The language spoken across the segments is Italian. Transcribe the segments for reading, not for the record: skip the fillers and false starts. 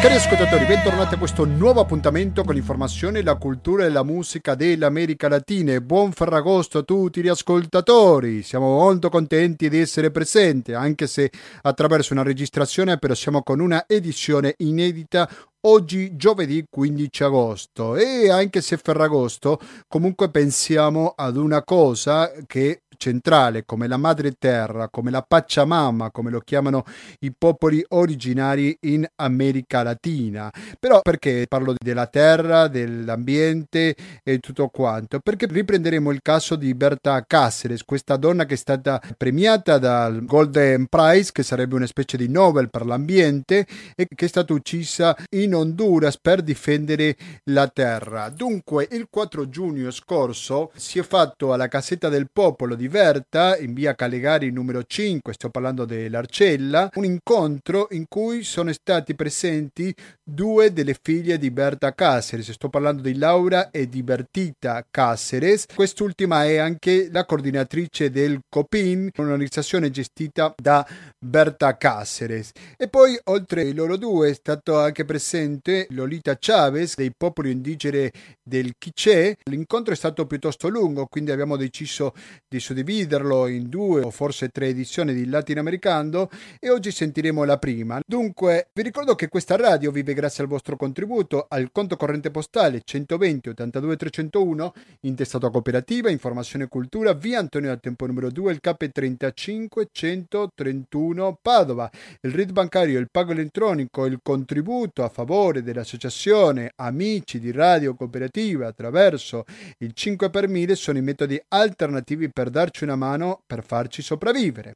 Cari ascoltatori, bentornati a questo nuovo appuntamento con l'informazione, la cultura e la musica dell'America Latina. Buon Ferragosto a tutti gli ascoltatori, siamo molto contenti di essere presenti, anche se attraverso una registrazione, però siamo con una edizione inedita oggi giovedì 15 agosto e anche se Ferragosto, comunque pensiamo ad una cosa che centrale come la madre terra, come la Pachamama, come lo chiamano i popoli originari in America Latina. Però perché parlo della terra, dell'ambiente e tutto quanto? Perché riprenderemo il caso di Berta Cáceres, questa donna che è stata premiata dal Golden Prize, che sarebbe una specie di Nobel per l'ambiente, e che è stata uccisa in Honduras per difendere la terra. Dunque il 4 giugno scorso si è fatto alla Casetta del Popolo di Berta, in via Calegari numero 5, sto parlando dell'Arcella, un incontro in cui sono stati presenti due delle figlie di Berta Cáceres, sto parlando di Laura e di Bertita Cáceres. Quest'ultima è anche la coordinatrice del COPINH, un'organizzazione gestita da Berta Cáceres. E poi oltre ai loro due è stato anche presente Lolita Chávez dei popoli indigeni del Quiché. L'incontro è stato piuttosto lungo, quindi abbiamo deciso di suddividerlo in due o forse tre edizioni di LatinoAmericando e oggi sentiremo la prima. Dunque vi ricordo che questa radio vive grazie al vostro contributo al conto corrente postale 120 82 301 intestato Cooperativa Informazione Cultura, via Antonio al Tempo numero 2, il CAP 35 131 Padova. Il RID bancario, il pago elettronico, il contributo a favore dell'associazione Amici di Radio Cooperativa attraverso il 5 per 1000 sono i metodi alternativi per darci una mano, per farci sopravvivere.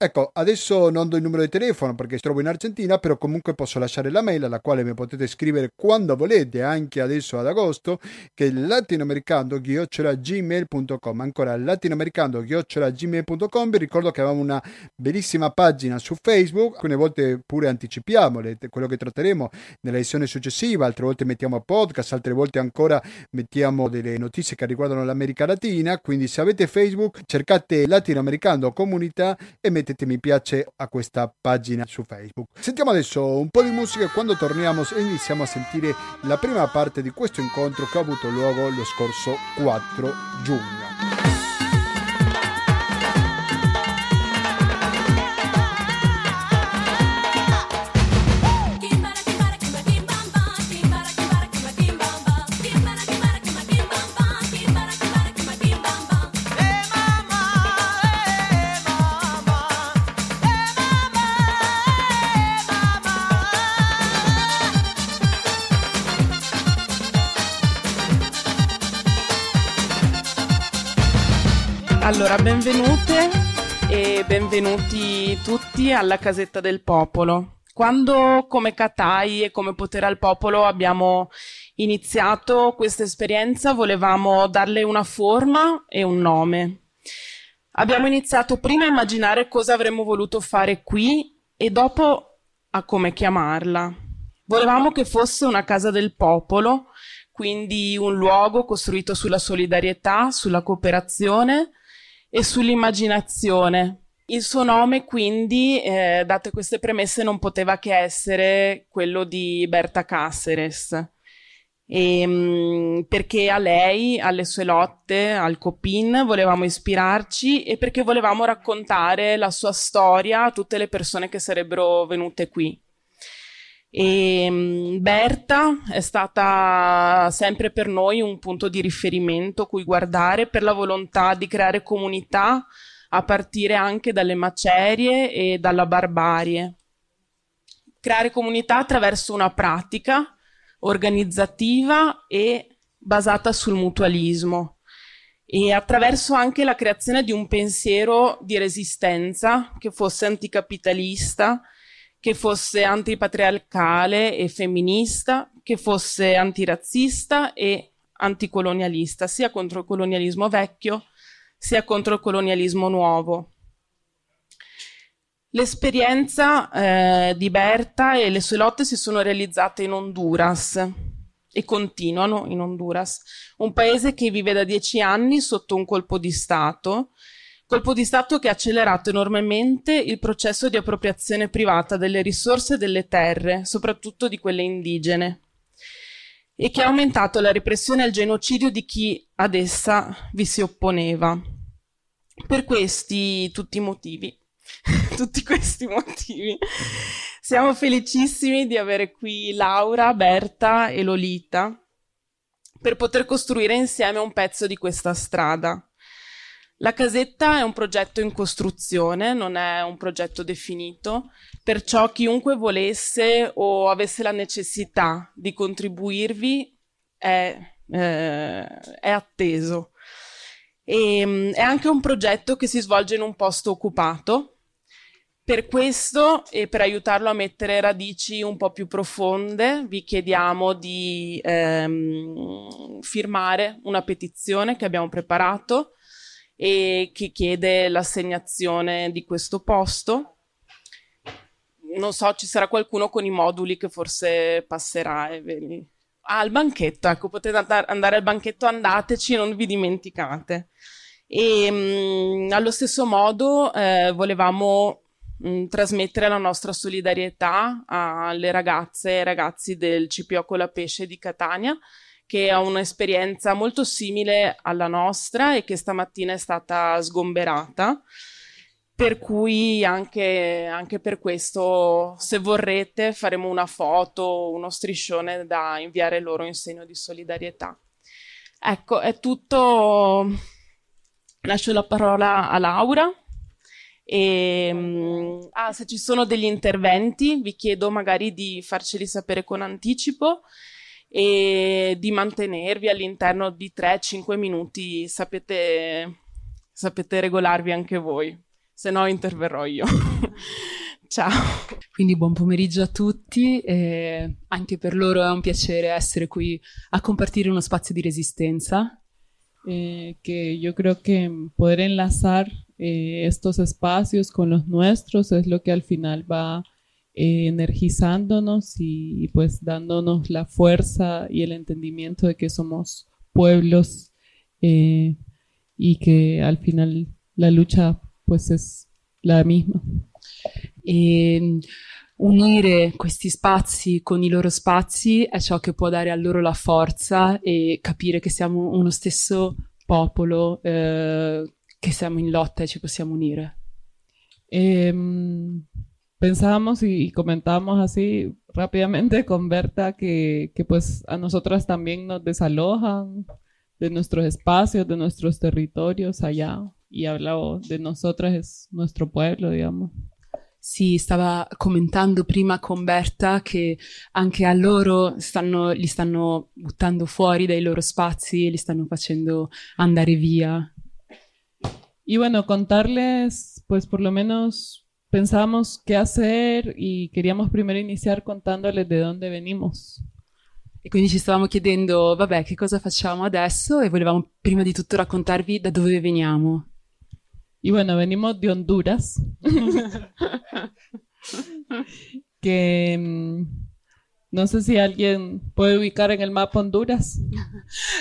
Ecco, adesso non do il numero di telefono perché trovo in Argentina, però comunque posso lasciare la mail alla quale mi potete scrivere quando volete, anche adesso ad agosto, che è latinoamericando@gmail.com. Ancora latinoamericando@gmail.com. Vi ricordo che avevamo una bellissima pagina su Facebook, alcune volte pure anticipiamo quello che tratteremo nella edizione successiva, altre volte mettiamo podcast, altre volte ancora mettiamo delle notizie che riguardano l'America Latina, quindi se avete Facebook cercate Latinoamericando Comunità e mettete mi piace a questa pagina su Facebook. Sentiamo adesso un po' di musica e quando torniamo iniziamo a sentire la prima parte di questo incontro che ha avuto luogo lo scorso 4 giugno. Allora, benvenute e benvenuti tutti alla Casetta del Popolo. Quando come Catai e come Potere al Popolo abbiamo iniziato questa esperienza volevamo darle una forma e un nome. Abbiamo iniziato prima a immaginare cosa avremmo voluto fare qui e dopo a come chiamarla. Volevamo che fosse una casa del popolo, quindi un luogo costruito sulla solidarietà, sulla cooperazione e sull'immaginazione. Il suo nome quindi, date queste premesse, non poteva che essere quello di Berta Cáceres, perché a lei, alle sue lotte, al COPINH volevamo ispirarci e perché volevamo raccontare la sua storia a tutte le persone che sarebbero venute qui. E Berta è stata sempre per noi un punto di riferimento cui guardare per la volontà di creare comunità a partire anche dalle macerie e dalla barbarie. Creare comunità attraverso una pratica organizzativa e basata sul mutualismo e attraverso anche la creazione di un pensiero di resistenza che fosse anticapitalista, che fosse antipatriarcale e femminista, che fosse antirazzista e anticolonialista, sia contro il colonialismo vecchio, sia contro il colonialismo nuovo. L'esperienza di Berta e le sue lotte si sono realizzate in Honduras e continuano in Honduras, un paese che vive da 10 anni sotto un colpo di Stato, Colpo di Stato che ha accelerato enormemente il processo di appropriazione privata delle risorse e delle terre, soprattutto di quelle indigene, e che ha aumentato la repressione al genocidio di chi ad essa vi si opponeva. Per questi tutti questi motivi, siamo felicissimi di avere qui Laura, Berta e Lolita per poter costruire insieme un pezzo di questa strada. La casetta è un progetto in costruzione, non è un progetto definito, perciò chiunque volesse o avesse la necessità di contribuirvi è atteso. È anche un progetto che si svolge in un posto occupato, per questo e per aiutarlo a mettere radici un po' più profonde vi chiediamo di firmare una petizione che abbiamo preparato e che chiede l'assegnazione di questo posto. Non so, ci sarà qualcuno con i moduli che forse passerà e ve li... Ah, il banchetto, ecco, potete andare al banchetto, andateci, non vi dimenticate. E allo stesso modo volevamo trasmettere la nostra solidarietà alle ragazze e ragazzi del CPO Colapesce di Catania, che ha un'esperienza molto simile alla nostra e che stamattina è stata sgomberata, per cui anche per questo, se vorrete, faremo una foto, uno striscione da inviare loro in segno di solidarietà. Ecco, è tutto. Lascio la parola a Laura. Se ci sono degli interventi, vi chiedo magari di farceli sapere con anticipo e di mantenervi all'interno di 3-5 minuti, sapete regolarvi anche voi, se no interverrò io. Ciao. Quindi buon pomeriggio a tutti, anche per loro è un piacere essere qui a compartire uno spazio di resistenza. Que yo creo que poder enlazar estos espacios con los nuestros es lo que al final va energizándonos y pues dándonos la fuerza y el entendimiento de que somos pueblos y que al final la lucha pues es la misma. Unire questi spazi con i loro spazi è ciò che può dare a loro la forza e capire che siamo uno stesso popolo, che siamo in lotta e ci possiamo unire. Pensábamos y comentábamos así rápidamente con Berta que pues a nosotras también nos desalojan de nuestros espacios, de nuestros territorios allá, y hablaba de nosotras es nuestro pueblo, digamos. Sì, stava commentando prima con Berta che anche a loro li stanno buttando fuori dai loro spazi e li stanno facendo andare via. Y bueno, contarles pues por lo menos pensábamos qué hacer y queríamos primero iniciar contándoles de dónde venimos. E quindi ci stavamo chiedendo, vabbè, che cosa facciamo adesso? E volevamo prima di tutto raccontarvi da dove veniamo. Y bueno, venimos de Honduras. Que no sé si alguien puede ubicar en el mapa Honduras.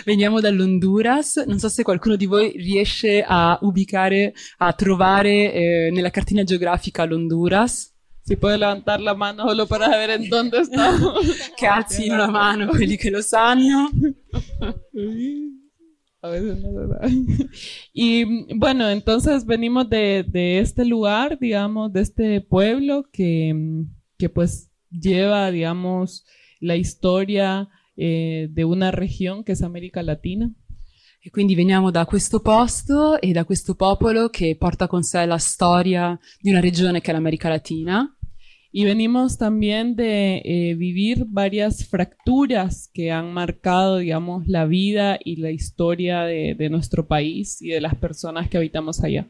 Veniamo dall'Honduras, non so se qualcuno di voi riesce a ubicare, a trovare nella cartina geografica l'Honduras. Si puede levantar la mano solo para ver en dónde estamos. Che alzino la mano quelli che lo sanno. A veces no se sabe. Y bueno, entonces venimos de este lugar, digamos, de este pueblo que pues lleva, digamos, la historia de una región que es América Latina. E quindi veniamo da questo posto e da questo popolo che porta con sé la storia di una regione che è l'America Latina. Y venimos también de vivir varias fracturas que han marcado, digamos, la vida y la historia de nuestro país y de las personas que habitamos allá.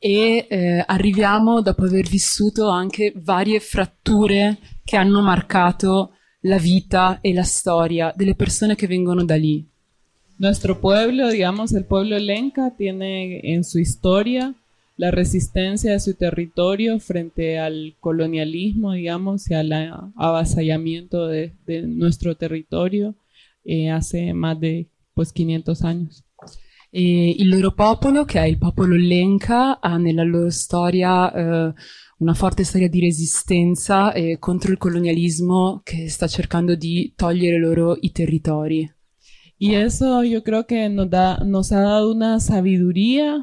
E arriviamo dopo aver vissuto anche varie fratture che hanno marcato la vita e la storia delle persone che vengono da lì. Nuestro pueblo, digamos, el pueblo Lenca, tiene en su historia la resistencia de su territorio frente al colonialismo, digamos, y al avasallamiento de nuestro territorio hace más de pues 500 años. E il loro popolo, che è il popolo Lenca, ha nella loro storia una forte storia di resistenza contro il colonialismo che sta cercando di togliere loro i territori. Y eso yo creo que nos ha dado una sabiduría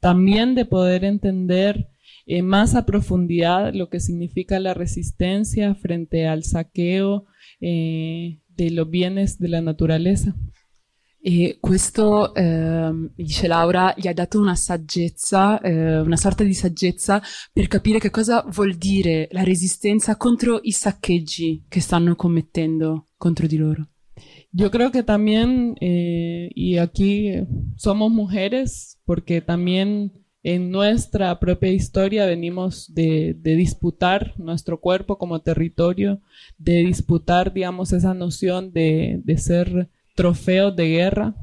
también de poder entender más a profundidad lo que significa la resistencia frente al saqueo de los bienes de la naturaleza. E questo, dice Laura, gli ha dato una saggezza, una sorta di saggezza per capire che cosa vuol dire la resistenza contro i saccheggi che stanno commettendo contro di loro. Yo creo que también, y aquí somos mujeres, porque también en nuestra propia historia venimos de disputar nuestro cuerpo como territorio, de disputar, digamos, esa noción de ser trofeo de guerra.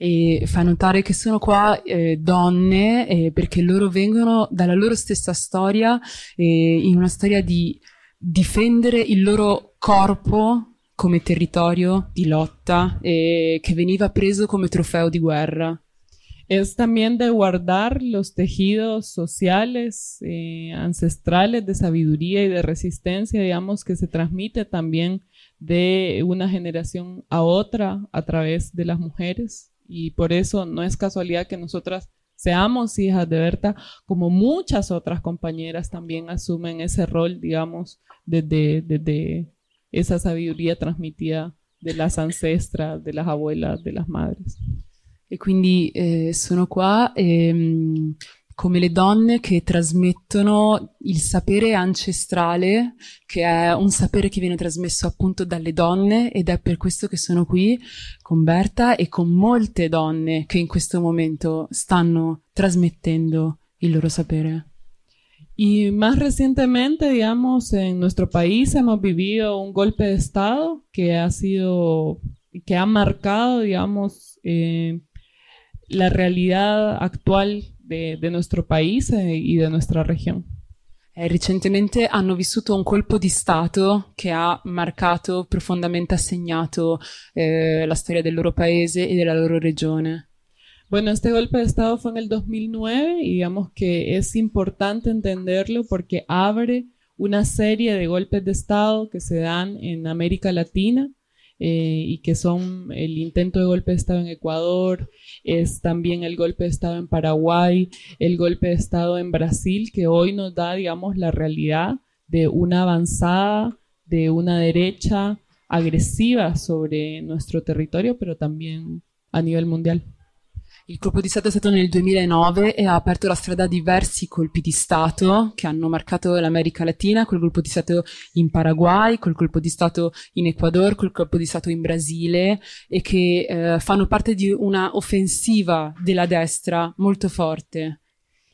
E fa notare che sono qua donne perché loro vengono dalla loro stessa storia, in una storia di difendere il loro corpo come territorio di lotta che veniva preso come trofeo di guerra. Es también de guardar los tejidos sociales, ancestrales de sabiduría y de resistencia, digamos, que se transmite también de una generación a otra a través de las mujeres. Y por eso no es casualidad que nosotras seamos hijas de Berta, como muchas otras compañeras también asumen ese rol, digamos, desde esa sabiduría transmitida de las ancestras, de las abuelas, de las madres. E quindi sono qua come le donne che trasmettono il sapere ancestrale, che è un sapere che viene trasmesso appunto dalle donne, ed è per questo che sono qui con Berta e con molte donne che in questo momento stanno trasmettendo il loro sapere. Y más recientemente, digamos, en nuestro país hemos vivido un golpe de estado que ha marcado, digamos, la realidad actual de nuestro país y de nuestra región. Recentemente hanno vissuto un colpo di stato che ha marcato profondamente, ha segnato la storia del loro paese e della loro regione. Bueno, este golpe de estado fue en el 2009 y digamos que es importante entenderlo porque abre una serie de golpes de estado que se dan en América Latina. Y que son el intento de golpe de Estado en Ecuador, es también el golpe de Estado en Paraguay, el golpe de Estado en Brasil, que hoy nos da, digamos, la realidad de una avanzada, de una derecha agresiva sobre nuestro territorio, pero también a nivel mundial. Il colpo di Stato è stato nel 2009 e ha aperto la strada a diversi colpi di Stato che hanno marcato l'America Latina, col colpo di Stato in Paraguay, col colpo di Stato in Ecuador, col colpo di Stato in Brasile, e che fanno parte di una offensiva della destra molto forte.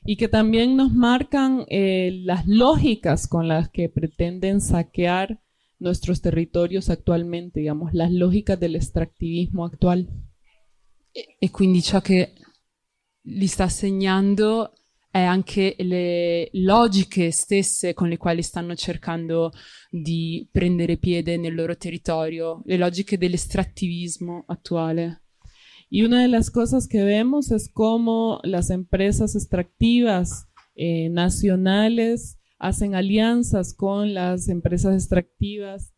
Y que también nos marcan las lógicas con las que pretenden saquear nuestros territorios actualmente, digamos, las lógicas del extractivismo actual. E quindi ciò che li sta segnando è anche le logiche stesse con le quali stanno cercando di prendere piede nel loro territorio, le logiche dell'estrattivismo attuale. Y una de las cosas que vemos es cómo las empresas extractivas nacionales hacen alianzas con las empresas extractivas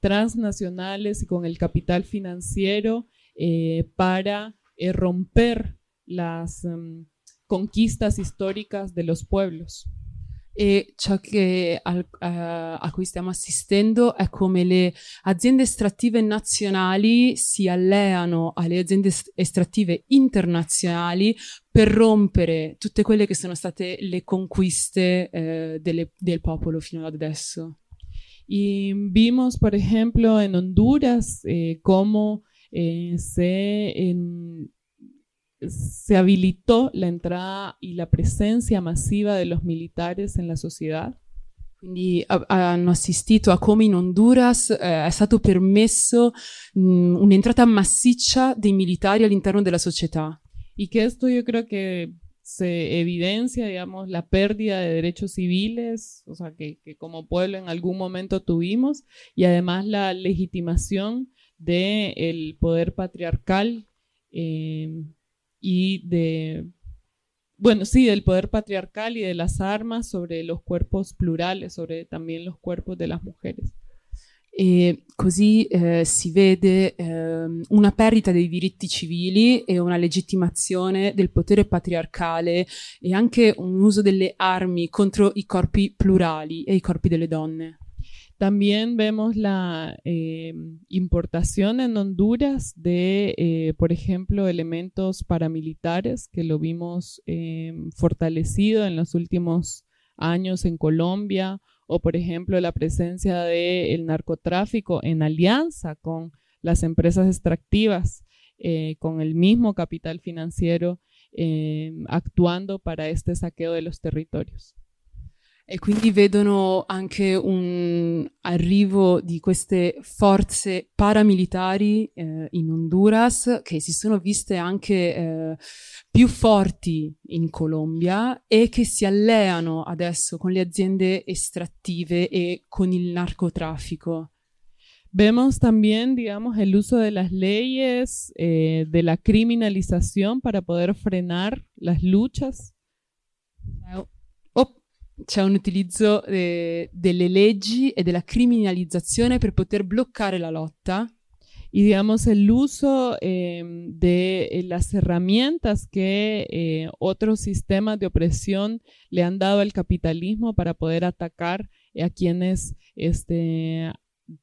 transnacionales y con el capital financiero para romper las conquistas históricas de los pueblos. E ciò che a cui stiamo assistendo è come le aziende estrattive nazionali si alleano alle aziende estrattive internazionali per rompere tutte quelle che sono state le conquiste del popolo fino ad adesso. Y vimos, por ejemplo, en Honduras cómo se habilitó la entrada y la presencia masiva de los militares en la sociedad. Quindi hanno assistito a come in Honduras è stato permesso un'entrata massiccia dei militari all'interno della società. Y que esto yo creo que se evidencia, digamos, la pérdida de derechos civiles, o sea, que como pueblo en algún momento tuvimos, y además la legitimación de el poder patriarcal y de, bueno, sí, del poder patriarcal y de las armas sobre los cuerpos plurales, sobre también los cuerpos de las mujeres. E così si vede una perdita dei diritti civili e una legittimazione del potere patriarcale e anche un uso delle armi contro i corpi plurali e i corpi delle donne. También vemos la importación en Honduras de, por ejemplo, elementos paramilitares, que lo vimos fortalecido en los últimos años en Colombia, o por ejemplo la presencia del narcotráfico en alianza con las empresas extractivas, con el mismo capital financiero actuando para este saqueo de los territorios. E quindi vedono anche un arrivo di queste forze paramilitari in Honduras, che si sono viste anche più forti in Colombia e che si alleano adesso con le aziende estrattive e con il narcotraffico. Vemos también, digamos, el uso de las leyes, de la criminalización para poder frenar las luchas. C'è un utilizzo delle leggi e della criminalizzazione per poter bloccare la lotta. Y digamos el uso de las herramientas que otros sistemas de opresión le han dado al capitalismo para poder atacar a quienes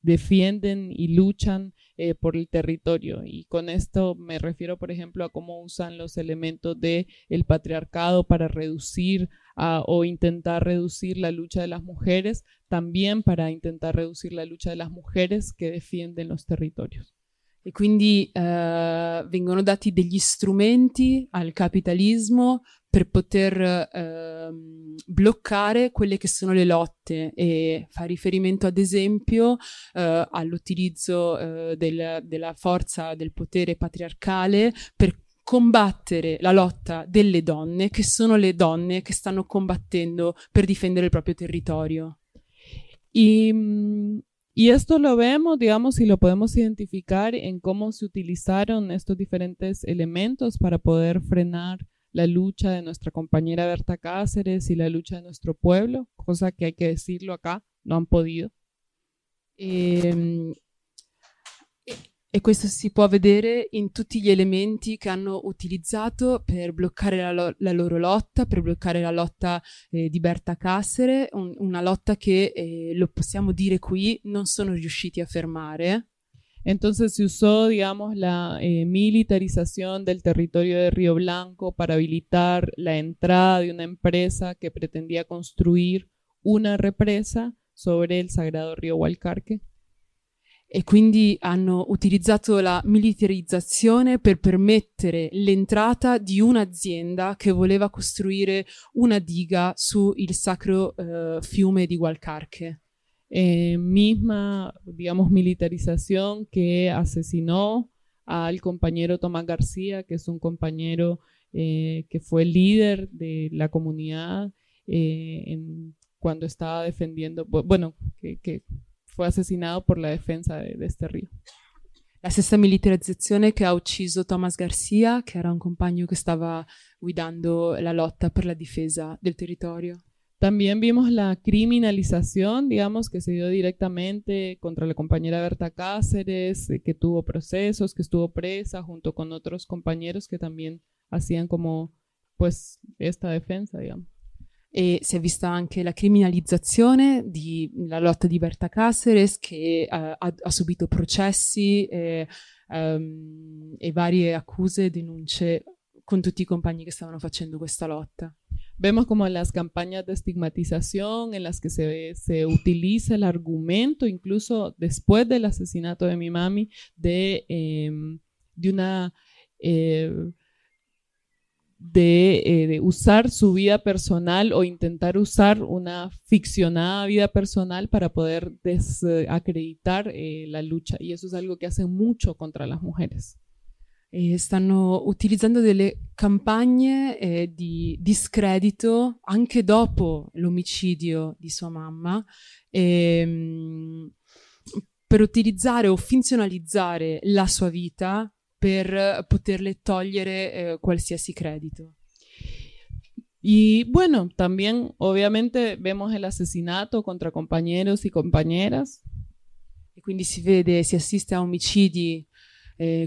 defienden y luchan por el territorio. Y con esto me refiero, por ejemplo, a cómo usan los elementos del patriarcado para reducir o intentar reducir la lucha de las mujeres, también para intentar reducir la lucha de las mujeres que defienden los territorios. E quindi vengono dati degli strumenti al capitalismo per poter bloccare quelle che sono le lotte, e fa riferimento ad esempio all'utilizzo della forza del potere patriarcale per combattere la lotta delle donne, che sono le donne che stanno combattendo per difendere il proprio territorio. Y esto lo vemos, digamos, y lo podemos identificar en cómo se utilizaron estos diferentes elementos para poder frenar la lucha de nuestra compañera Berta Cáceres y la lucha de nuestro pueblo, cosa que hay que decirlo acá, no han podido. E questo si può vedere in tutti gli elementi che hanno utilizzato per bloccare la loro lotta, per bloccare la lotta di Berta Cáceres, una lotta che, lo possiamo dire qui, non sono riusciti a fermare. Entonces se usó, digamos, la militarización del territorio de Río Blanco para habilitar la entrada de una empresa que pretendía construir una represa sobre el sagrado río Gualcarque. E quindi hanno utilizzato la militarizzazione per permettere l'entrata di un'azienda che voleva costruire una diga su il sacro fiume di Gualcarque. Misma, digamos, militarización que asesinó al compañero Tomás García, que es un compañero que fue líder de la comunidad cuando estaba defendiendo, bueno, que fue asesinado por la defensa de este río. La stessa militarizzazione che ha ucciso Tomás García, che era un compagno che stava guidando la lotta per la difesa del territorio. También vimos la criminalización, digamos, que se dio directamente contra la compañera Berta Cáceres, que tuvo procesos, que estuvo presa junto con otros compañeros que también hacían como, pues, esta defensa, digamos. E si è vista anche la criminalizzazione della lotta di Berta Cáceres, che ha subito processi e varie accuse e denunce con tutti i compagni che stavano facendo questa lotta. Vemos como las campañas de estigmatización en las que se utiliza el argumento, incluso después del asesinato de mi mami, de usar su vida personal o intentar usar una ficcionada vida personal para poder desacreditar la lucha. Y eso es algo que hacen mucho contra las mujeres. Stanno utilizzando delle campagne di discredito anche dopo l'omicidio di sua mamma per utilizzare o finzionalizzare la sua vita per poterle togliere cualquier crédito. Y bueno, también obviamente vemos el asesinato contra compañeros y compañeras, e quindi si assiste a omicidi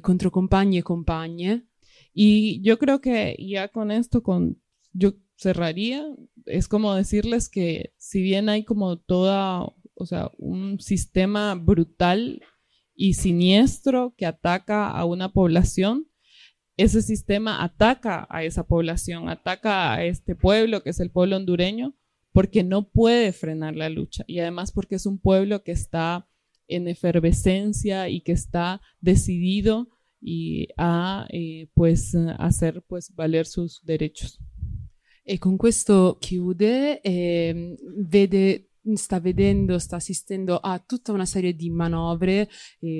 contro compagni e compagne. Y yo creo que ya con esto yo cerraría. Es como decirles que si bien hay como un sistema brutal y siniestro que ataca a una población, ese sistema ataca a esa población, ataca a este pueblo que es el pueblo hondureño, porque no puede frenar la lucha y además porque es un pueblo que está en efervescencia y que está decidido y a hacer valer sus derechos. E con questo chiude, sta assistendo a tutta una serie di manovre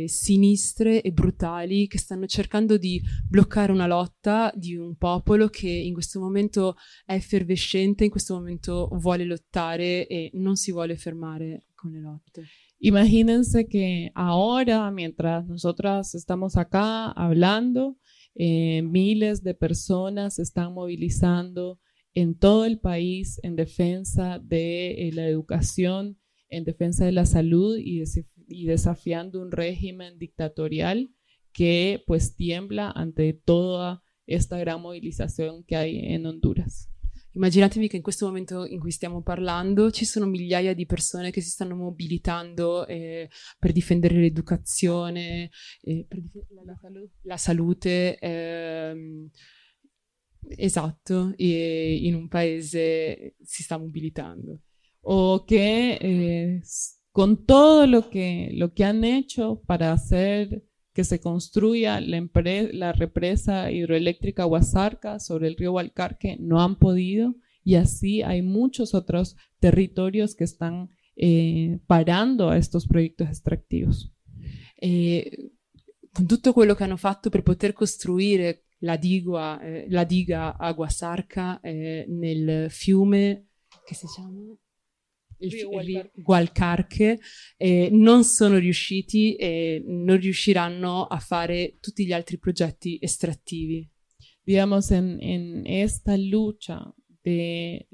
sinistre e brutali che stanno cercando di bloccare una lotta di un popolo che in questo momento è effervescente, in questo momento vuole lottare e non si vuole fermare con le lotte. Imagínense que ahora, mientras nosotras estamos acá hablando, miles de personas se están movilizando en todo el país en defensa de la educación, en defensa de la salud y desafiando un régimen dictatorial que pues tiembla ante toda esta gran movilización que hay en Honduras. Immaginatevi che in questo momento in cui stiamo parlando ci sono migliaia di persone che si stanno mobilitando per difendere l'educazione, per difendere la salute. Esatto, e in un paese si sta movilitando. O que con todo lo que han hecho para hacer que se construya la represa hidroeléctrica Agua Zarca sobre el río Gualcarque, no han podido, y así hay muchos otros territorios que están parando a estos proyectos extractivos. Con tutto quello che hanno fatto per poter costruire la diga Agua Zarca nel fiume che si chiama Gualcarque, non sono riusciti e non riusciranno a fare tutti gli altri progetti estrattivi. Digamos, en esta lucha de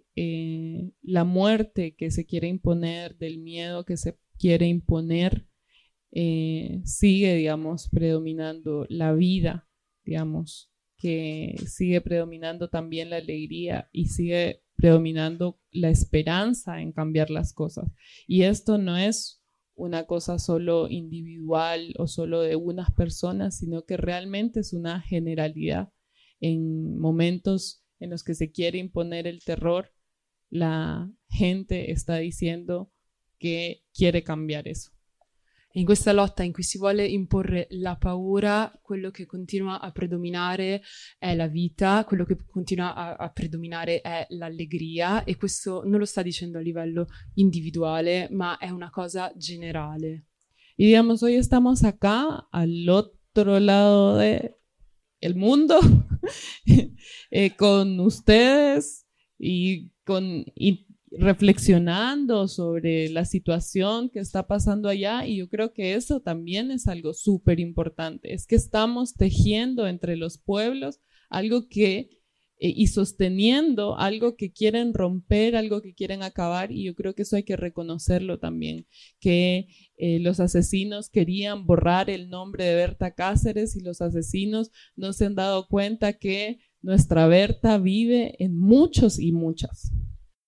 la muerte que se quiere imponer, del miedo que se quiere imponer, sigue, digamos, predominando la vida, digamos, que sigue predominando también la alegría y sigue predominando la esperanza en cambiar las cosas. Y esto no es una cosa solo individual o solo de unas personas, sino que realmente es una generalidad. En momentos en los que se quiere imponer el terror, la gente está diciendo que quiere cambiar eso. In questa lotta in cui si vuole imporre la paura, quello che continua a predominare è la vita, quello che continua a predominare è l'allegria, e questo non lo sta dicendo a livello individuale, ma è una cosa generale. Y digamos, hoy estamos acá, al otro lado del mundo, con ustedes y reflexionando sobre la situación que está pasando allá, y yo creo que eso también es algo súper importante, es que estamos tejiendo entre los pueblos algo que, y sosteniendo algo que quieren romper, algo que quieren acabar, y yo creo que eso hay que reconocerlo también, que los asesinos querían borrar el nombre de Berta Cáceres, y los asesinos no se han dado cuenta que nuestra Berta vive en muchos y muchas.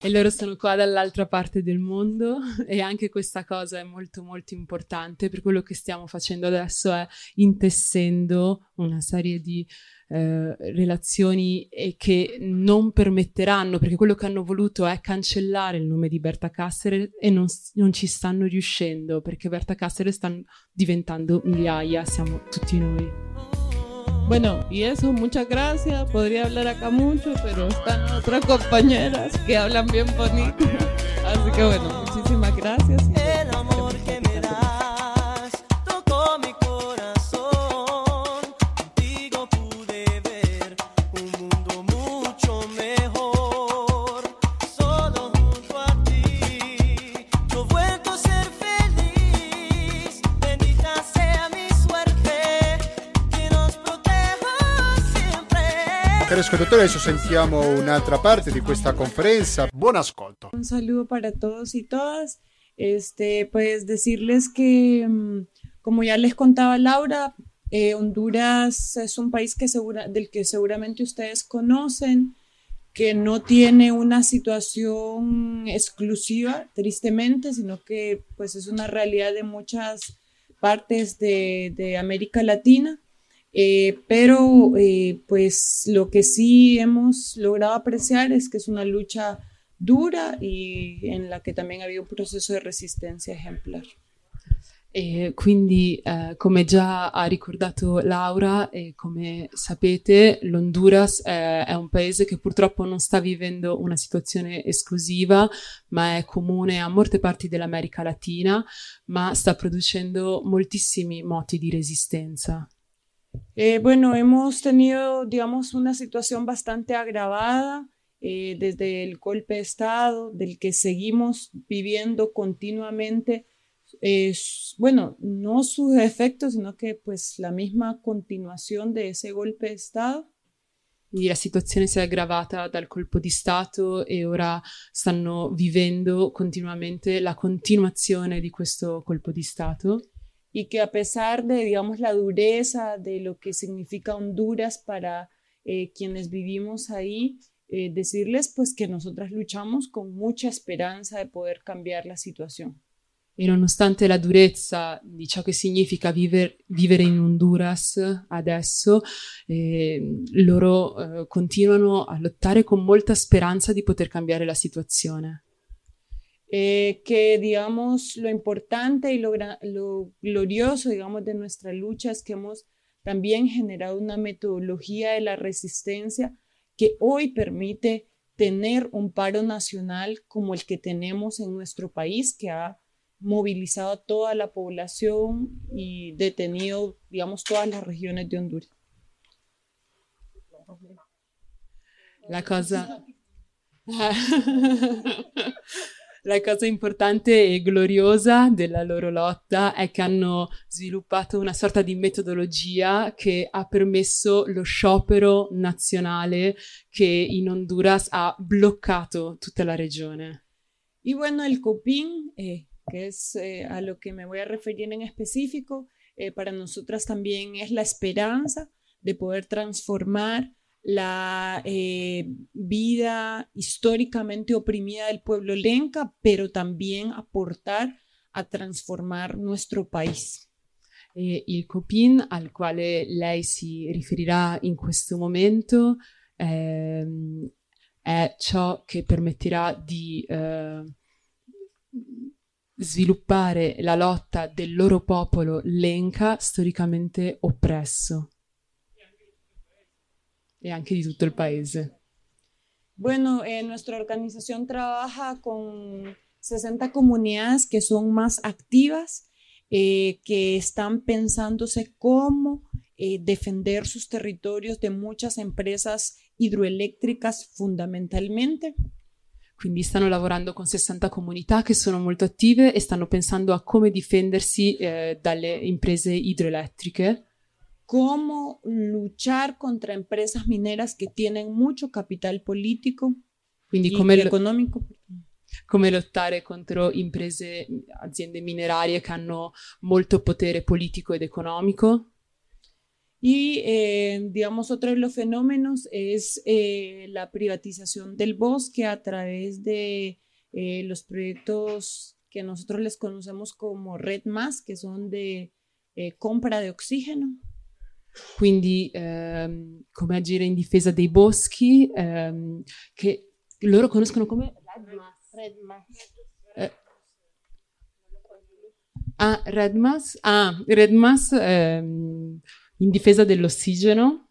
E loro sono qua dall'altra parte del mondo, e anche questa cosa è molto molto importante, per quello che stiamo facendo adesso è intessendo una serie di relazioni che non permetteranno, perché quello che hanno voluto è cancellare il nome di Berta Cáceres e non ci stanno riuscendo, perché Berta Cáceres stanno diventando migliaia, siamo tutti noi. Bueno, y eso, muchas gracias. Podría hablar acá mucho, pero están otras compañeras que hablan bien bonito. Así que bueno, muchísimas gracias. El amor que me das tocó mi corazón. Contigo pude ver un mundo mucho mejor. Solo junto a ti, yo vuelvo a ser feliz. Bendita sea mi suerte que nos protege. Cari ascoltatori, adesso sentiamo un'altra parte di questa conferenza. Buon ascolto. Un saludo para todos y todas. Pues decirles que, como ya les contaba Laura, Honduras es un país que del que seguramente ustedes conocen, que no tiene una situación exclusiva, tristemente, sino que pues, es una realidad de muchas partes de América Latina. Pero lo que sí hemos logrado apreciar es que es una lucha dura y en la que también ha habido un proceso de resistencia ejemplar. Quindi, come già ha ricordato Laura e come sapete, l'Honduras è un paese che purtroppo non sta vivendo una situazione esclusiva, ma è comune a molte parti dell'America Latina, ma sta producendo moltissimi moti di resistenza. Hemos tenido, digamos, una situación bastante agravada desde el golpe de Estado, del que seguimos viviendo continuamente. No sus efectos, sino que pues la misma continuación de ese golpe de Estado. Quindi la situazione si è aggravata dal colpo di Stato e ora stanno vivendo continuamente la continuazione di questo colpo di Stato. Y que a pesar de, digamos, la dureza de lo que significa Honduras para quienes vivimos ahí, decirles pues que nosotras luchamos con mucha esperanza de poder cambiar la situación. E nonostante la durezza di ciò che significa vivere in Honduras adesso, loro continuano a lottare con molta speranza di poter cambiare la situazione. Que digamos lo importante y lo glorioso, digamos, de nuestra lucha es que hemos también generado una metodología de la resistencia que hoy permite tener un paro nacional como el que tenemos en nuestro país, que ha movilizado a toda la población y detenido, digamos, todas las regiones de Honduras. La cosa importante e gloriosa della loro lotta è che hanno sviluppato una sorta di metodologia che ha permesso lo sciopero nazionale che in Honduras ha bloccato tutta la regione. Y bueno, el COPINH, que es a lo que me voy a referir en específico, para nosotras también es la esperanza de poder transformar la vida históricamente oprimida del pueblo lenca, pero también aportar a transformar nuestro país. Il COPINH, al quale lei si riferirà in questo momento, è ciò che permetterà di sviluppare la lotta del loro popolo lenca storicamente oppresso. Y anche de todo el país. Nuestra organización trabaja con 60 comunidades que son más activas, que están pensándose cómo defender sus territorios de muchas empresas hidroeléctricas fundamentalmente. Quindi stanno lavorando con 60 comunità che sono molto attive e stanno pensando a come difendersi dalle imprese idroelettriche. Cómo luchar contra empresas mineras que tienen mucho capital político y económico. Come lottare contro aziende minerarie che hanno molto potere politico ed economico. Y, digamos, otro de los fenómenos es la privatización del bosque a través de los proyectos que nosotros les conocemos como RedMás, que son de compra de oxígeno. Quindi come agire in difesa dei boschi che loro conoscono come RedMás in difesa dell'ossigeno.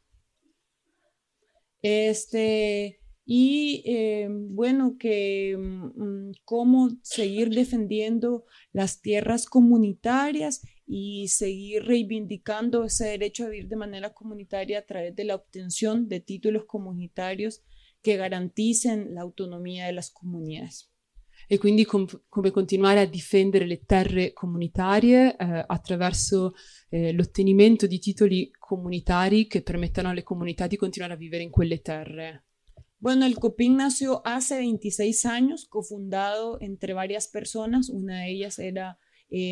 Cómo seguir defendiendo las tierras comunitarias y seguir reivindicando ese derecho a vivir de manera comunitaria a través de la obtención de títulos comunitarios que garanticen la autonomía de las comunidades. e quindi come continuare a difendere le terre comunitarie attraverso l'ottenimento di titoli comunitari que permettano alle comunità di continuare a vivere in quelle terre. Bueno, el COPINH nació hace 26 años, cofundado entre varias personas. Una de ellas era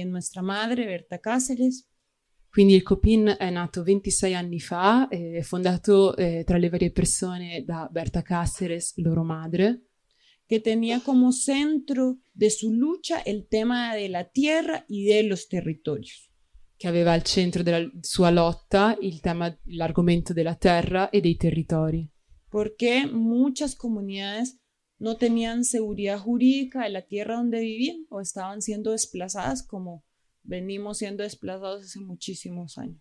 nuestra madre, Berta Cáceres. Quindi il COPINH è nato 26 anni fa, fondato tra le varie persone da Berta Cáceres, loro madre, que tenía como centro de su lucha el tema de la tierra y de los territorios. Che aveva al centro della sua lotta il tema, l'argomento della terra e dei territori. Porque muchas comunidades no tenían seguridad jurídica de la tierra donde vivían o estaban siendo desplazadas, como venimos siendo desplazados hace muchísimos años.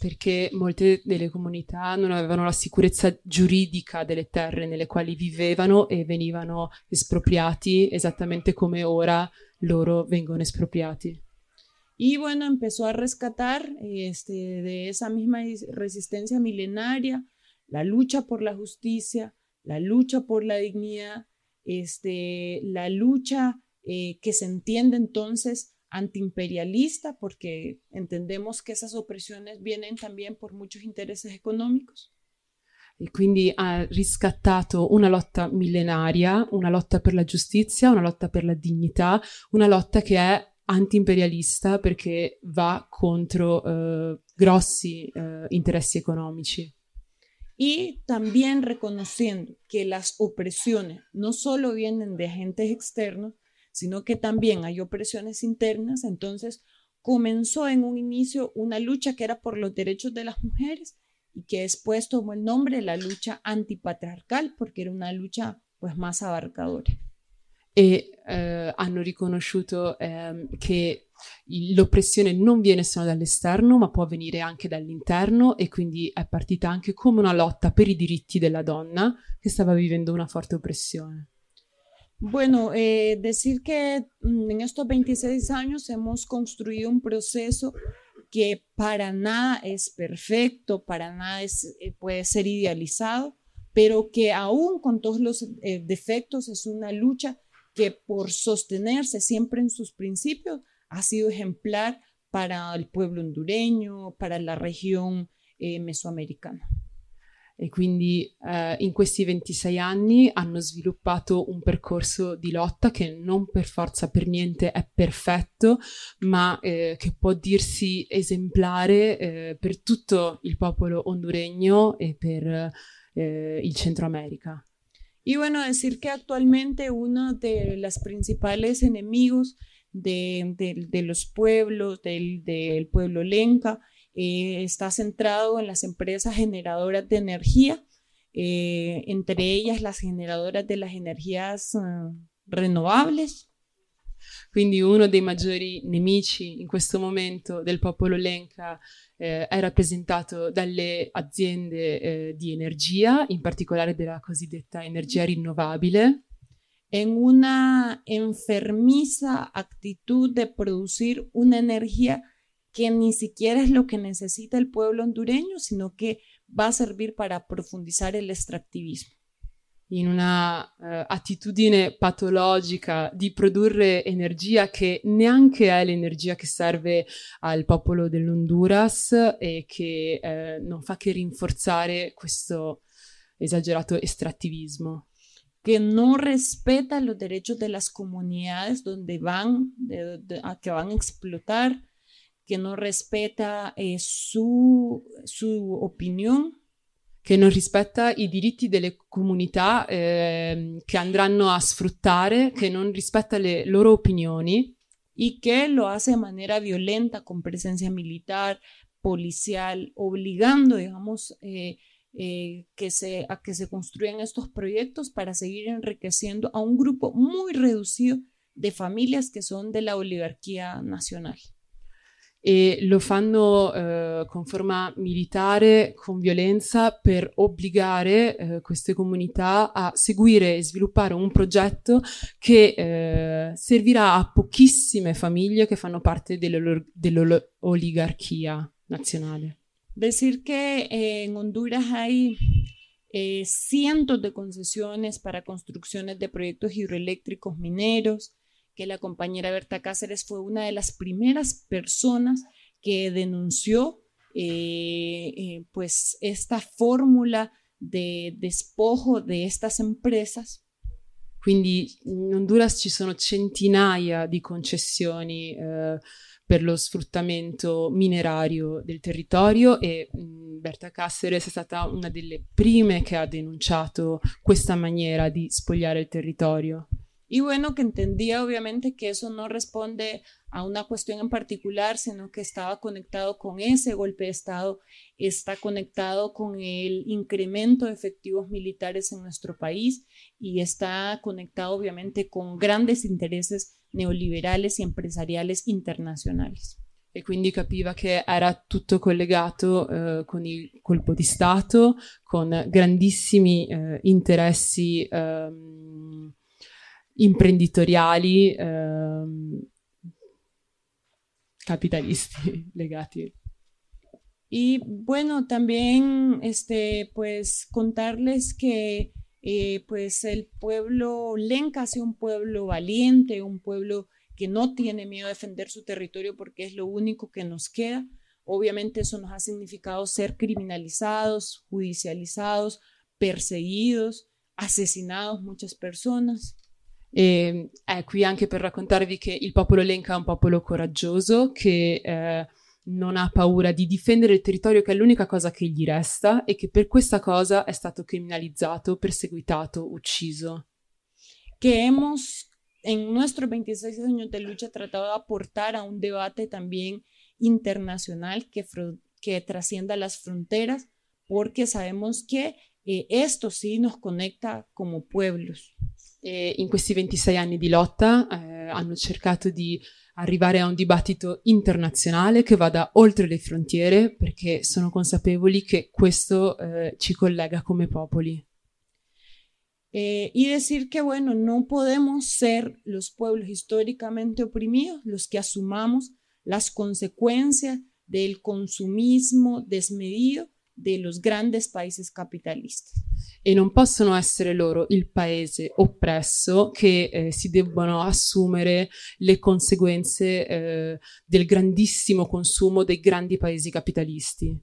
Perché molte delle comunità non avevano la sicurezza giuridica delle terre nelle quali vivevano e venivano espropriati, esattamente come ora loro vengono espropriati. Y bueno, empezó a rescatar de esa misma resistencia milenaria, la lucha por la justicia, la lucha por la dignidad, la lucha que se entiende entonces antiimperialista, porque entendemos que esas opresiones vienen también por muchos intereses económicos. E quindi ha riscattato una lotta millenaria, una lotta per la giustizia, una lotta per la dignità, una lotta che è antiimperialista perché va contro grossi interessi economici. Y también reconociendo que las opresiones no solo vienen de agentes externos, sino que también hay opresiones internas. Entonces comenzó en un inicio una lucha que era por los derechos de las mujeres y que después tomó el nombre de la lucha antipatriarcal porque era una lucha pues más abarcadora. E hanno riconosciuto che l'oppressione non viene solo dall'esterno, ma può venire anche dall'interno, e quindi è partita anche come una lotta per i diritti della donna che stava vivendo una forte oppressione. Bueno, decir que en estos 26 años hemos construido un proceso que para nada es perfecto, para nada puede ser idealizado, pero que aún con todos los defectos es una lucha que por sostenerse siempre en sus principios ha sido ejemplar para el pueblo hondureño, para la región mesoamericana. E quindi in questi 26 anni hanno sviluppato un percorso di lotta che non per forza per niente è perfetto, ma che può dirsi esemplare per tutto il popolo hondureño e per il Centro América. Y bueno, decir que actualmente uno de los principales enemigos de los pueblos, del pueblo Lenca, está centrado en las empresas generadoras de energía, entre ellas las generadoras de las energías renovables. Quindi uno dei maggiori nemici in questo momento del popolo Lenca è rappresentato dalle aziende di energia, in particolare della cosiddetta energia rinnovabile. En una enfermiza actitud de producir una energía que ni siquiera es lo que necesita el pueblo hondureño, sino que va a servir para profundizar el extractivismo. In una attitudine patologica di produrre energia che neanche è l'energia che serve al popolo dell'Honduras e che non fa che rinforzare questo esagerato estrattivismo. Que no respeta los derechos de las comunidades donde van, a que van a explotar, que no respeta su opinión, che non rispetta i diritti delle comunità che andranno a sfruttare, che non rispetta le loro opinioni. Y que lo hace de manera violenta, con presencia militar, policial, obligando, digamos, a que se construyan estos proyectos para seguir enriqueciendo a un grupo muy reducido de familias que son de la oligarquía nacional. E lo fanno con forma militare, con violenza, per obbligare queste comunità a seguire e sviluppare un progetto che servirà a pochissime famiglie che fanno parte dell'oligarchia nazionale. Decir que en Honduras hay cientos de concesiones para construcciones de proyectos hidroeléctricos mineros, que la compañera Berta Cáceres fue una de las primeras personas que denunció pues esta fórmula di despojo di queste imprese. Quindi in Honduras ci sono centinaia di concessioni per lo sfruttamento minerario del territorio e Berta Cáceres è stata una delle prime che ha denunciato questa maniera di spogliare il territorio. Y bueno, que entendía obviamente que eso no responde a una cuestión en particular, sino que estaba conectado con ese golpe de Estado, está conectado con el incremento de efectivos militares en nuestro país y está conectado obviamente con grandes intereses neoliberales y empresariales internacionales. E quindi capiva che era tutto collegato con il colpo di Stato, con grandissimi interessi imprenditoriali, capitalisti legati. Y bueno, también pues contarles que pues el pueblo Lenca es un pueblo valiente, un pueblo que no tiene miedo a defender su territorio porque es lo único que nos queda. Obviamente eso nos ha significado ser criminalizados, judicializados, perseguidos, asesinados muchas personas. E è qui anche per raccontarvi che il popolo Lenca è un popolo coraggioso che non ha paura di difendere il territorio, che è l'unica cosa che gli resta, e che per questa cosa è stato criminalizzato, perseguitato, ucciso. Que hemos en nuestros 26 años de lucha tratado de aportar a un debate también internacional que trascienda las fronteras, porque sabemos que esto sí nos conecta como pueblos. E in questi 26 anni di lotta hanno cercato di arrivare a un dibattito internazionale che vada oltre le frontiere, perché sono consapevoli che questo ci collega come popoli. Y decir que bueno, no podemos ser los pueblos históricamente oprimidos los que asumamos las consecuencias del consumismo desmedido de los grandes países capitalistas. E non possono essere loro il paese oppresso che si debbano assumere le conseguenze del grandissimo consumo dei grandi paesi capitalisti.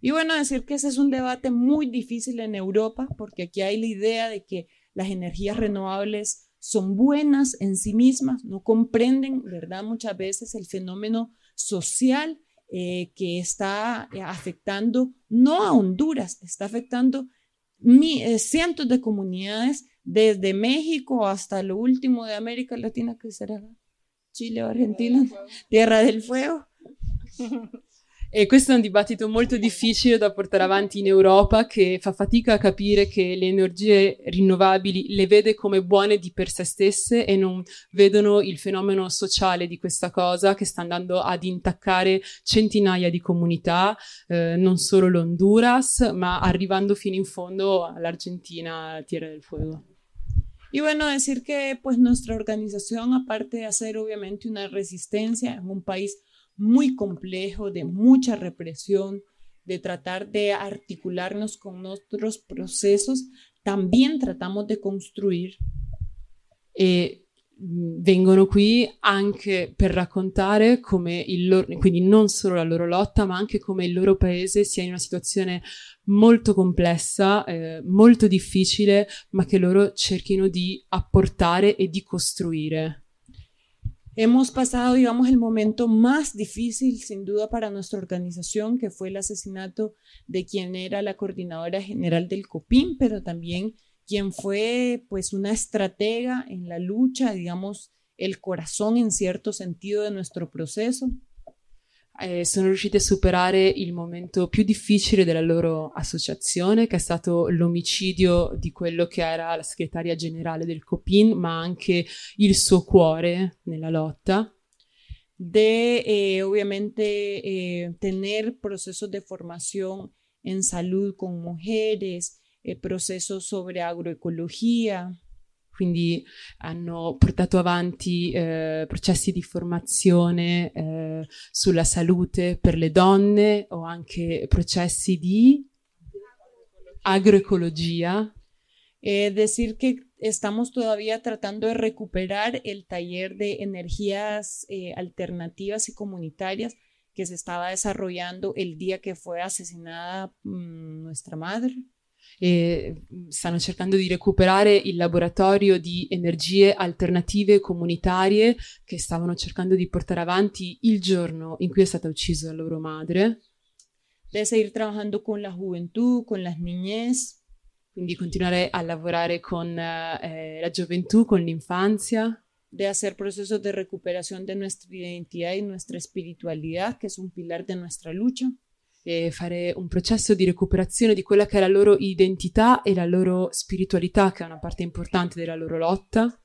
Y bueno, decir que ese es un debate muy difícil en Europa, porque aquí hay la idea de que las energías renovables son buenas en sí mismas, no comprenden, ¿verdad?, muchas veces el fenómeno social que está afectando no a Honduras, está afectando cientos de comunidades desde México hasta lo último de América Latina, que será Cile o Argentina, Tierra del Fuego. E questo è un dibattito molto difficile da portare avanti in Europa, che fa fatica a capire che le energie rinnovabili le vede come buone di per sé stesse e non vedono il fenomeno sociale di questa cosa che sta andando ad intaccare centinaia di comunità, non solo l'Honduras, ma arrivando fino in fondo all'Argentina, Tierra del Fuego. Y bueno, decir que pues nuestra organización, aparte de hacer obviamente una resistencia en un país muy complejo, de mucha represión, de tratar de articularnos con nuestros procesos, también tratamos de construir. Vengono qui anche per raccontare come il loro, quindi non solo la loro lotta, ma anche come il loro paese sia in una situazione molto complessa, molto difficile, ma che loro cerchino di apportare e di costruire. Hemos pasado, digamos, el momento más difícil, sin duda, para nuestra organización, que fue el asesinato de quien era la coordinadora general del COPINH, pero también quien fue, pues, una estratega en la lucha, digamos, el corazón, en cierto sentido, de nuestro proceso. Sono riusciti a superare il momento più difficile della loro associazione, che è stato l'omicidio di quello che era la segretaria generale del COPINH, ma anche il suo cuore nella lotta. Ovviamente tener procesos de formación en salud con mujeres, procesos sobre agroecología. Quindi hanno portato avanti processi di formazione sulla salute per le donne, o anche processi di agroecología. Decir que estamos todavía tratando de recuperar el taller de energías alternativas y comunitarias que se estaba desarrollando el día que fue asesinada nuestra madre. Stanno cercando di recuperare il laboratorio di energie alternative comunitarie che stavano cercando di portare avanti il giorno in cui è stata uccisa la loro madre. De seguir trabajando con la juventud, con las niñez. Quindi continuare a lavorare con la gioventù, con l'infanzia. De hacer procesos de recuperación de nuestra identidad y nuestra espiritualidad, que es un pilar de nuestra lucha. E fare un processo di recuperazione di quella che è la loro identità e la loro spiritualità, che è una parte importante della loro lotta.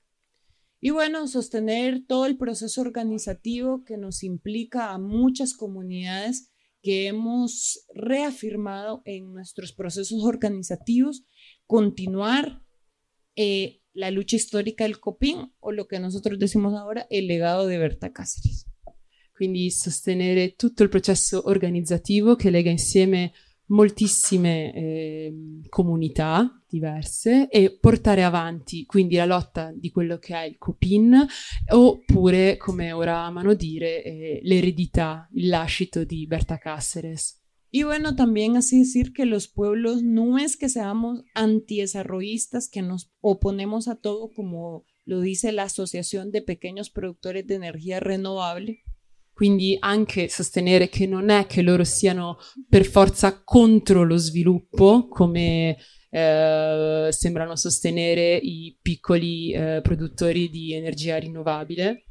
Y bueno, sostener todo el proceso organizativo que nos implica a muchas comunidades que hemos reafirmado en nuestros procesos organizativos, continuar la lucha histórica del COPINH, o lo que nosotros decimos ahora, el legado de Berta Cáceres. Quindi sostenere tutto il processo organizzativo che lega insieme moltissime comunità diverse e portare avanti quindi la lotta di quello che è il COPINH, oppure, come ora amano dire, l'eredità, il lascito di Berta Cáceres. Y bueno, también así decir que los pueblos no es que seamos antidesarrollistas, que nos oponemos a todo, como lo dice la Asociación de Pequeños Productores de Energía Renovable. Quindi anche sostenere che non è che loro siano per forza contro lo sviluppo, come sembrano sostenere i piccoli produttori di energia rinnovabile.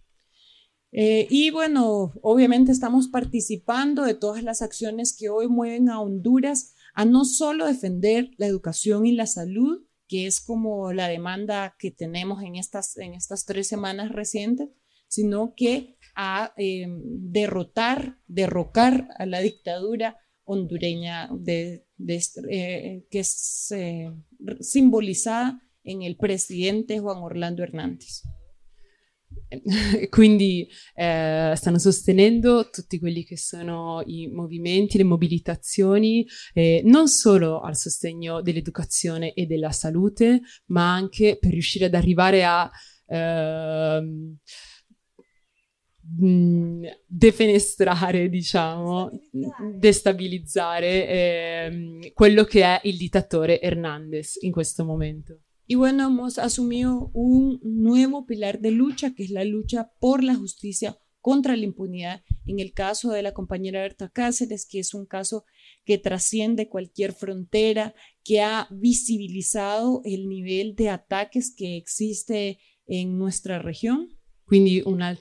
Y bueno, obviamente estamos participando de todas las acciones que hoy mueven a Honduras a no solo defender la educación y la salud, que es como la demanda que tenemos en estas 3 semanas recientes, sino que a derrocar a la dictadura hondureña que es simbolizada en el presidente Juan Orlando Hernández. Quindi stanno sostenendo tutti quelli che sono i movimenti, le mobilitazioni, non solo al sostegno dell'educazione e della salute, ma anche per riuscire ad arrivare a defenestrare, diciamo, destabilizzare quello che è il dittatore Hernández in questo momento. Y bueno, hemos asumido un nuevo pilar de lucha, que es la lucha por la justicia contra la impunidad. En el caso de la compañera Berta Cáceres, que es un caso que trasciende cualquier frontera, que ha visibilizado el nivel de ataques que existe en nuestra región. Quindi una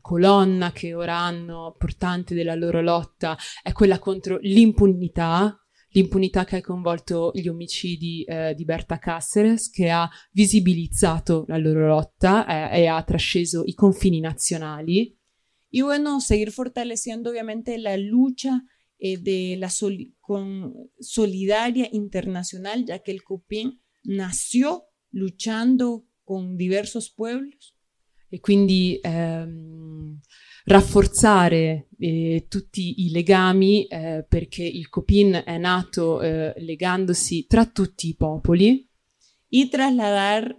colonna che ora hanno portante della loro lotta è quella contro l'impunità che ha coinvolto gli omicidi di Berta Cáceres, che ha visibilizzato la loro lotta e ha trasceso i confini nazionali. Y bueno, seguir fortaleciendo obviamente la lucha de la solidaria internacional, ya que el COPINH nació luchando con diversos pueblos. E quindi rafforzare tutti i legami, perché il COPINH è nato legandosi tra tutti i popoli. Y trasladar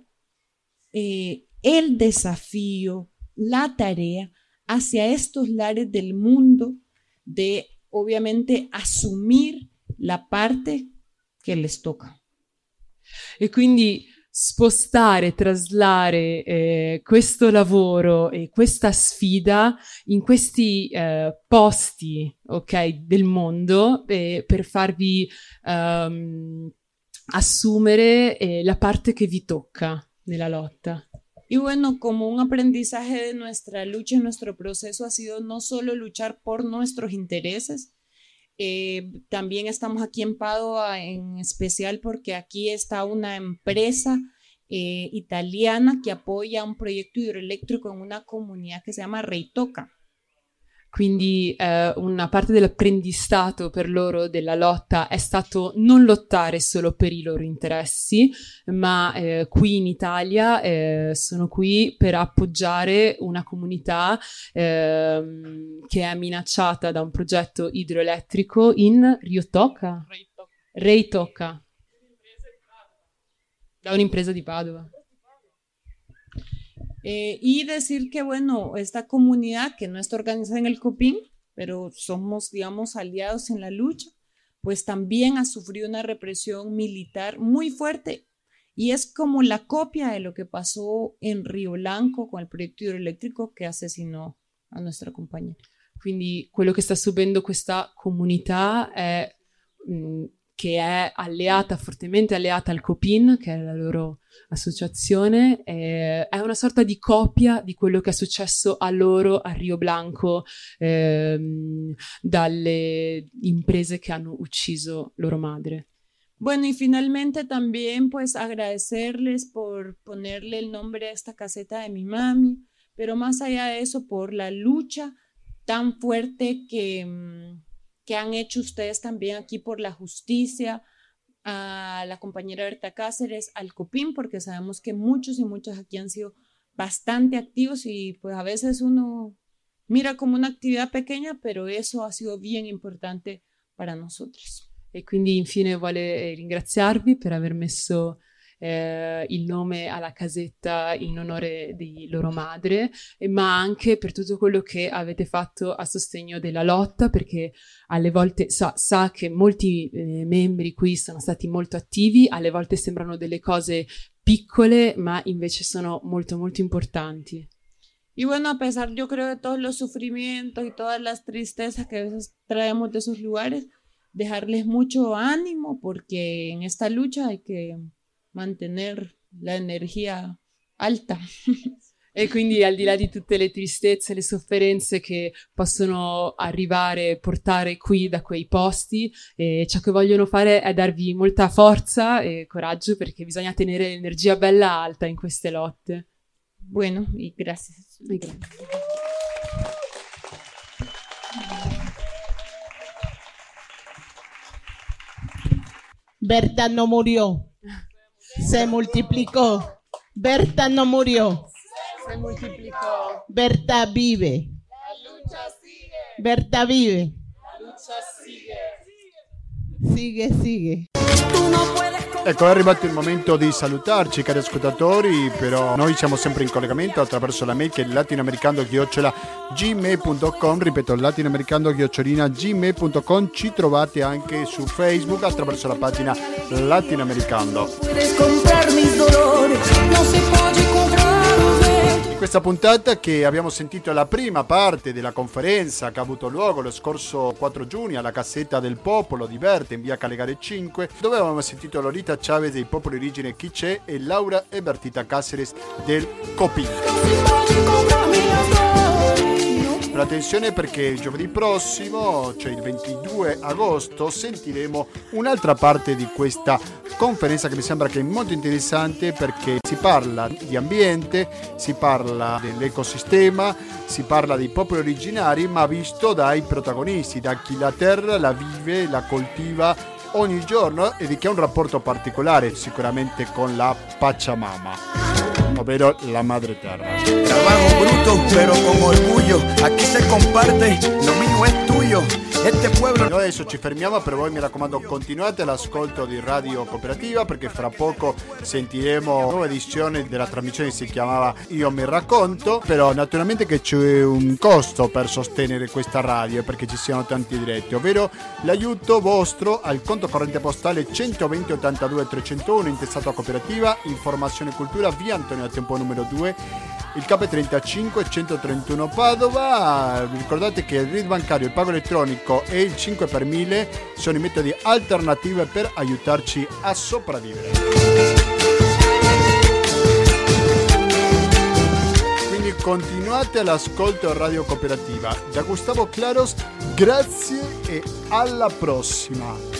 el desafío, la tarea, hacia estos lares del mundo de, obviamente, asumir la parte que les toca. E quindi spostare, traslare questo lavoro e questa sfida in questi posti, ok, del mondo, per farvi assumere la parte che vi tocca nella lotta. Y bueno, como un aprendizaje de nuestra lucha, nuestro proceso ha sido no solo luchar por nuestros intereses. También estamos aquí en Padova, en especial porque aquí está una empresa italiana que apoya un proyecto hidroeléctrico en una comunidad que se llama Reitoca. Quindi una parte dell'apprendistato per loro della lotta è stato non lottare solo per i loro interessi, ma qui in Italia sono qui per appoggiare una comunità che è minacciata da un progetto idroelettrico in Reitoca. Reitoca, da una empresa de Padova. Y decir que, bueno, esta comunidad que no está organizada en el COPINH, pero somos, digamos, aliados en la lucha, pues también ha sufrido una represión militar muy fuerte y es como la copia de lo que pasó en Río Blanco con el proyecto hidroeléctrico que asesinó a nuestra compañera. Quindi quello che sta subendo questa comunità è, che è alleata, fortemente alleata al COPINH, che è la loro associazione, è una sorta di copia di quello che è successo a loro a Rio Blanco, dalle imprese che hanno ucciso loro madre. Bueno, y finalmente también pues agradecerles por ponerle el nombre a esta caseta de mi mami, pero más allá de eso por la lucha tan fuerte que han hecho ustedes también aquí por la justicia, a la compañera Berta Cáceres, al COPINH, porque sabemos que muchos y muchas aquí han sido bastante activos y pues a veces uno mira como una actividad pequeña, pero eso ha sido bien importante para nosotros. E quindi infine vuole ringraziarvi per aver messo il nome alla casetta in onore di loro madre, ma anche per tutto quello che avete fatto a sostegno della lotta, perché alle volte sa che molti membri qui sono stati molto attivi, alle volte sembrano delle cose piccole, ma invece sono molto molto importanti. Y bueno, a pesar yo creo de todos los sufrimientos y todas las tristezas que a veces traemos de esos lugares, dejarles mucho ánimo porque en esta lucha hay que mantener la energia alta. E quindi al di là di tutte le tristezze, le sofferenze che possono arrivare, portare qui da quei posti, ciò che vogliono fare è darvi molta forza e coraggio perché bisogna tenere l'energia bella alta in queste lotte. Bueno, y grazie. Berta no murió, se multiplicó. Berta no murió, se multiplicó. Berta vive, la lucha sigue. Berta vive, la lucha sigue. Sigue. Ecco, è arrivato il momento di salutarci, cari ascoltatori, però noi siamo sempre in collegamento attraverso la mail che è latinoamericando@gmail.com, ripeto, latinoamericando@gmail.com. Ci trovate anche su Facebook attraverso la pagina Latinoamericando. In questa puntata che abbiamo sentito la prima parte della conferenza che ha avuto luogo lo scorso 4 giugno alla Casetta del Popolo di Berta in via Calegare 5, dove avevamo sentito Lolita Chávez dei popoli di origine Quiché e Laura e Bertita Cáceres del COPINH. Però attenzione perché il giovedì prossimo, cioè il 22 agosto, sentiremo un'altra parte di questa conferenza che mi sembra che è molto interessante perché si parla di ambiente, si parla dell'ecosistema, si parla dei popoli originari, ma visto dai protagonisti, da chi la terra la vive, la coltiva ogni giorno e di chi ha un rapporto particolare sicuramente con la Pachamama, ovvero la madre terra. Trabajo bruto, pero con orgullo. Aquí se comparte, lo mío es tuyo. Este pueblo. Noi adesso ci fermiamo, però voi mi raccomando continuate l'ascolto di Radio Cooperativa perché fra poco sentiremo una nuova edizione della trasmissione che si chiamava Io mi racconto, però naturalmente che c'è un costo per sostenere questa radio perché ci siano tanti diretti, ovvero l'aiuto vostro al conto corrente postale 120 82 301 intestato a Cooperativa Informazione Cultura, via Antonio a tempo numero 2, il K35 131 Padova. Ricordate che il RID bancario, il pago elettronico e il 5 per 1000 sono i metodi alternativi per aiutarci a sopravvivere. Quindi continuate all'ascolto Radio Cooperativa. Da Gustavo Claros, grazie e alla prossima.